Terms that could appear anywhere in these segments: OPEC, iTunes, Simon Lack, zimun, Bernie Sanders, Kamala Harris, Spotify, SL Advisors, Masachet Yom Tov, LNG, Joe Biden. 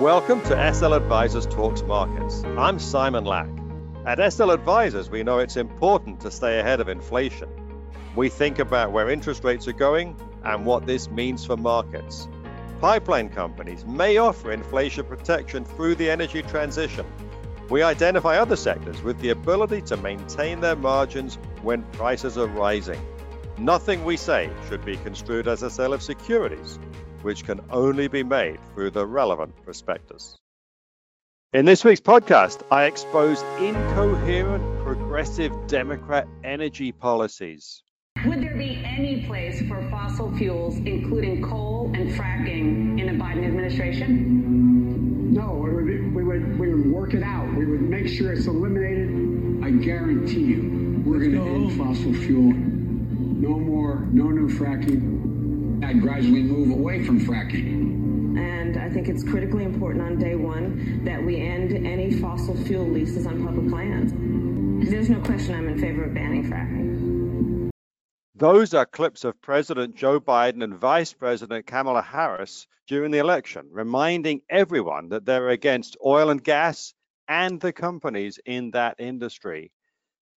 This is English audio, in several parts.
Welcome to SL Advisors Talks Markets. I'm Simon Lack. At SL Advisors, we know it's important to stay ahead of inflation. We think about where interest rates are going and what this means for markets. Pipeline companies may offer inflation protection through the energy transition. We identify other sectors with the ability to maintain their margins when prices are rising. Nothing we say should be construed as a sale of securities, which can only be made through the relevant prospectus. In this week's podcast, I expose incoherent progressive Democrat energy policies. Would there be any place for fossil fuels, including coal and fracking, in a Biden administration? No, we would work it out. We would make sure it's eliminated. I guarantee you, we're going to end fossil fuel. No more, no new fracking. I gradually move away from fracking. And I think it's critically important on day one that we end any fossil fuel leases on public lands. There's no question I'm in favor of banning fracking. Those are clips of President Joe Biden and Vice President Kamala Harris during the election, reminding everyone that they're against oil and gas and the companies in that industry.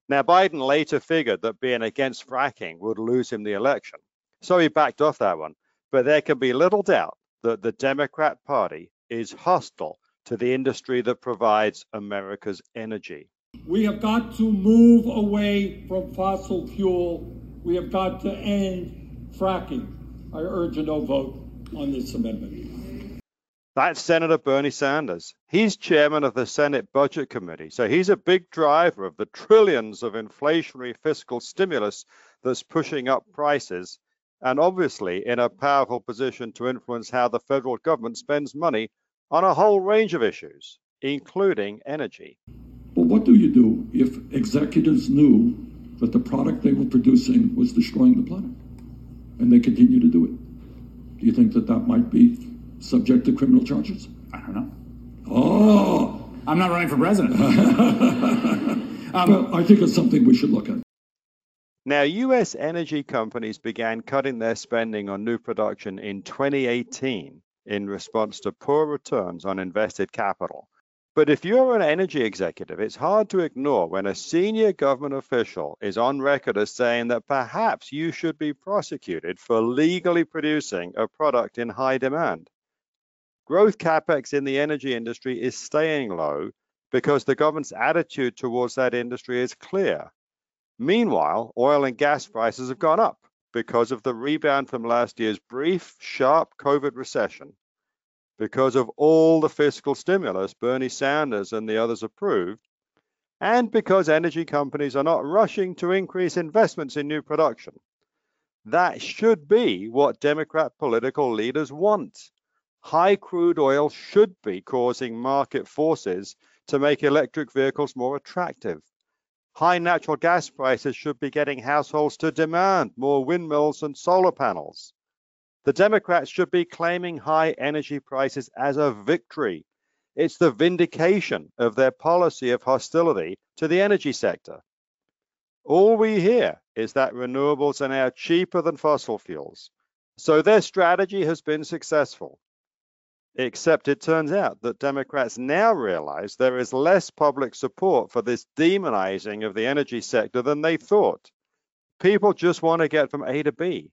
Now, Biden later figured that being against fracking would lose him the election. So he backed off that one, but there can be little doubt that the Democrat Party is hostile to the industry that provides America's energy. We have got to move away from fossil fuel. We have got to end fracking. I urge a no vote on this amendment. That's Senator Bernie Sanders. He's chairman of the Senate Budget Committee, so he's a big driver of the trillions of inflationary fiscal stimulus that's pushing up prices, and obviously in a powerful position to influence how the federal government spends money on a whole range of issues, including energy. Well, what do you do if executives knew that the product they were producing was destroying the planet, and they continue to do it? Do you think that that might be subject to criminal charges? I don't know. Oh! I'm not running for president. Well, I think it's something we should look at. Now, U.S. energy companies began cutting their spending on new production in 2018 in response to poor returns on invested capital. But if you're an energy executive, it's hard to ignore when a senior government official is on record as saying that perhaps you should be prosecuted for legally producing a product in high demand. Growth capex in the energy industry is staying low because the government's attitude towards that industry is clear. Meanwhile, oil and gas prices have gone up because of the rebound from last year's brief, sharp COVID recession, because of all the fiscal stimulus Bernie Sanders and the others approved, and because energy companies are not rushing to increase investments in new production. That should be what Democrat political leaders want. High crude oil should be causing market forces to make electric vehicles more attractive. High natural gas prices should be getting households to demand more windmills and solar panels. The Democrats should be claiming high energy prices as a victory. It's the vindication of their policy of hostility to the energy sector. All we hear is that renewables are now cheaper than fossil fuels. So their strategy has been successful. Except it turns out that Democrats now realize there is less public support for this demonizing of the energy sector than they thought. People just want to get from A to B.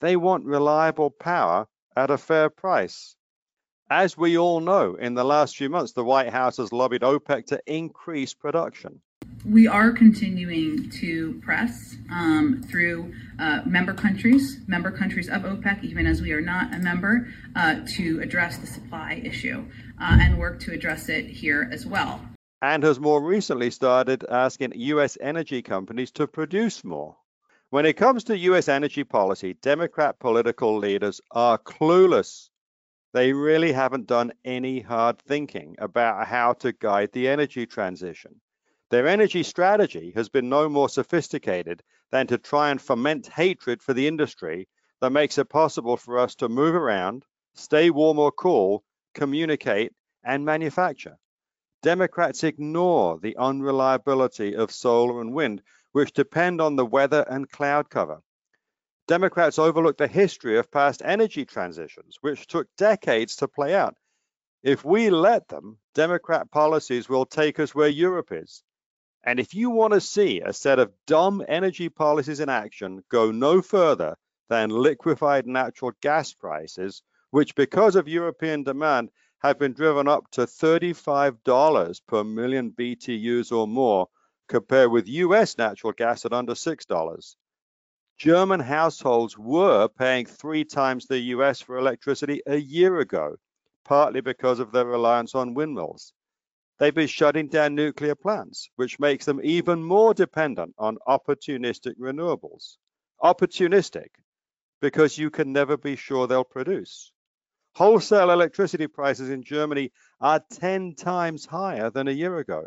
They want reliable power at a fair price. As we all know, in the last few months, the White House has lobbied OPEC to increase production. We are continuing to press through member countries of OPEC, even as we are not a member, to address the supply issue and work to address it here as well. And has more recently started asking U.S. energy companies to produce more. When it comes to U.S. energy policy, Democrat political leaders are clueless. They really haven't done any hard thinking about how to guide the energy transition. Their energy strategy has been no more sophisticated than to try and foment hatred for the industry that makes it possible for us to move around, stay warm or cool, communicate, and manufacture. Democrats ignore the unreliability of solar and wind, which depend on the weather and cloud cover. Democrats overlook the history of past energy transitions, which took decades to play out. If we let them, Democrat policies will take us where Europe is. And if you want to see a set of dumb energy policies in action, go no further than liquefied natural gas prices, which because of European demand have been driven up to $35 per million BTUs or more, compared with US natural gas at under $6. German households were paying 3 times the US for electricity a year ago, partly because of their reliance on windmills. They've been shutting down nuclear plants, which makes them even more dependent on opportunistic renewables. Opportunistic, because you can never be sure they'll produce. Wholesale electricity prices in Germany are 10 times higher than a year ago.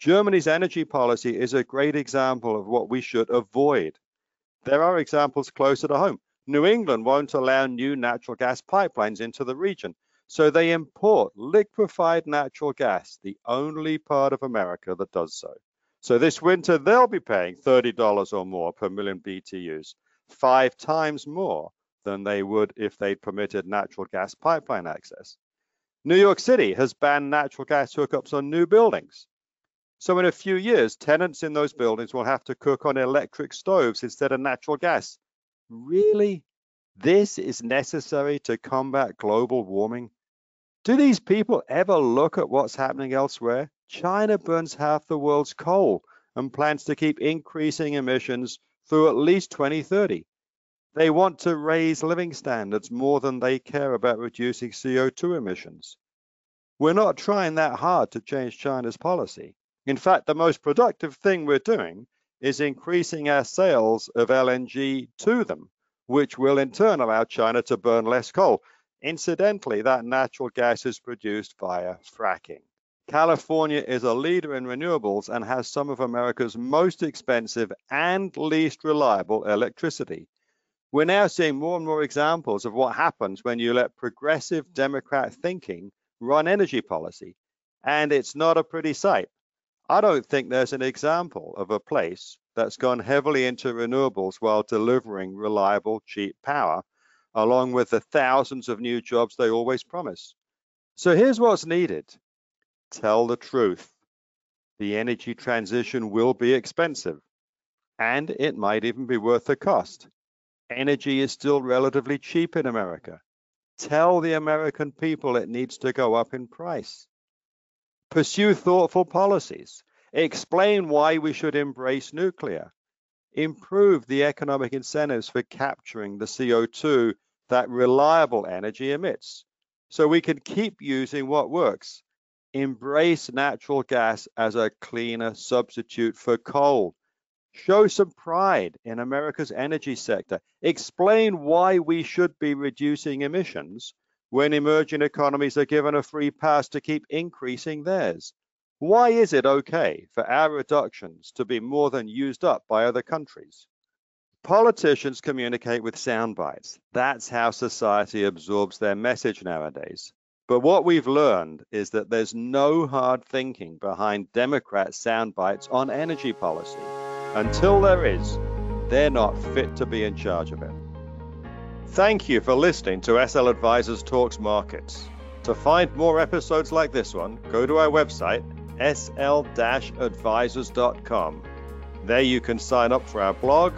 Germany's energy policy is a great example of what we should avoid. There are examples closer to home. New England won't allow new natural gas pipelines into the region, so they import liquefied natural gas, the only part of America that does so. So this winter, they'll be paying $30 or more per million BTUs, 5 times more than they would if they permitted natural gas pipeline access. New York City has banned natural gas hookups on new buildings. So in a few years, tenants in those buildings will have to cook on electric stoves instead of natural gas. Really? This is necessary to combat global warming? Do these people ever look at what's happening elsewhere? China burns half the world's coal and plans to keep increasing emissions through at least 2030. They want to raise living standards more than they care about reducing CO2 emissions. We're not trying that hard to change China's policy. In fact, the most productive thing we're doing is increasing our sales of LNG to them, which will in turn allow China to burn less coal. Incidentally, that natural gas is produced via fracking. California is a leader in renewables and has some of America's most expensive and least reliable electricity. We're now seeing more and more examples of what happens when you let progressive Democrat thinking run energy policy. And it's not a pretty sight. I don't think there's an example of a place that's gone heavily into renewables while delivering reliable, cheap power, along with the thousands of new jobs they always promise. So here's what's needed. Tell the truth. The energy transition will be expensive, and it might even be worth the cost. Energy is still relatively cheap in America. Tell the American people it needs to go up in price. Pursue thoughtful policies. Explain why we should embrace nuclear. Improve the economic incentives for capturing the CO2 that reliable energy emits, so we can keep using what works. Embrace natural gas as a cleaner substitute for coal. Show some pride in America's energy sector. Explain why we should be reducing emissions when emerging economies are given a free pass to keep increasing theirs. Why is it okay for our reductions to be more than used up by other countries? Politicians communicate with sound bites. That's how society absorbs their message nowadays. But what we've learned is that there's no hard thinking behind Democrat sound bites on energy policy. Until there is, they're not fit to be in charge of it. Thank you for listening to SL Advisors Talks Markets. To find more episodes like this one, go to our website, sl-advisors.com. There you can sign up for our blog,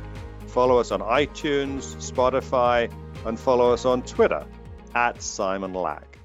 follow us on iTunes, Spotify, and follow us on Twitter @Simon Lack.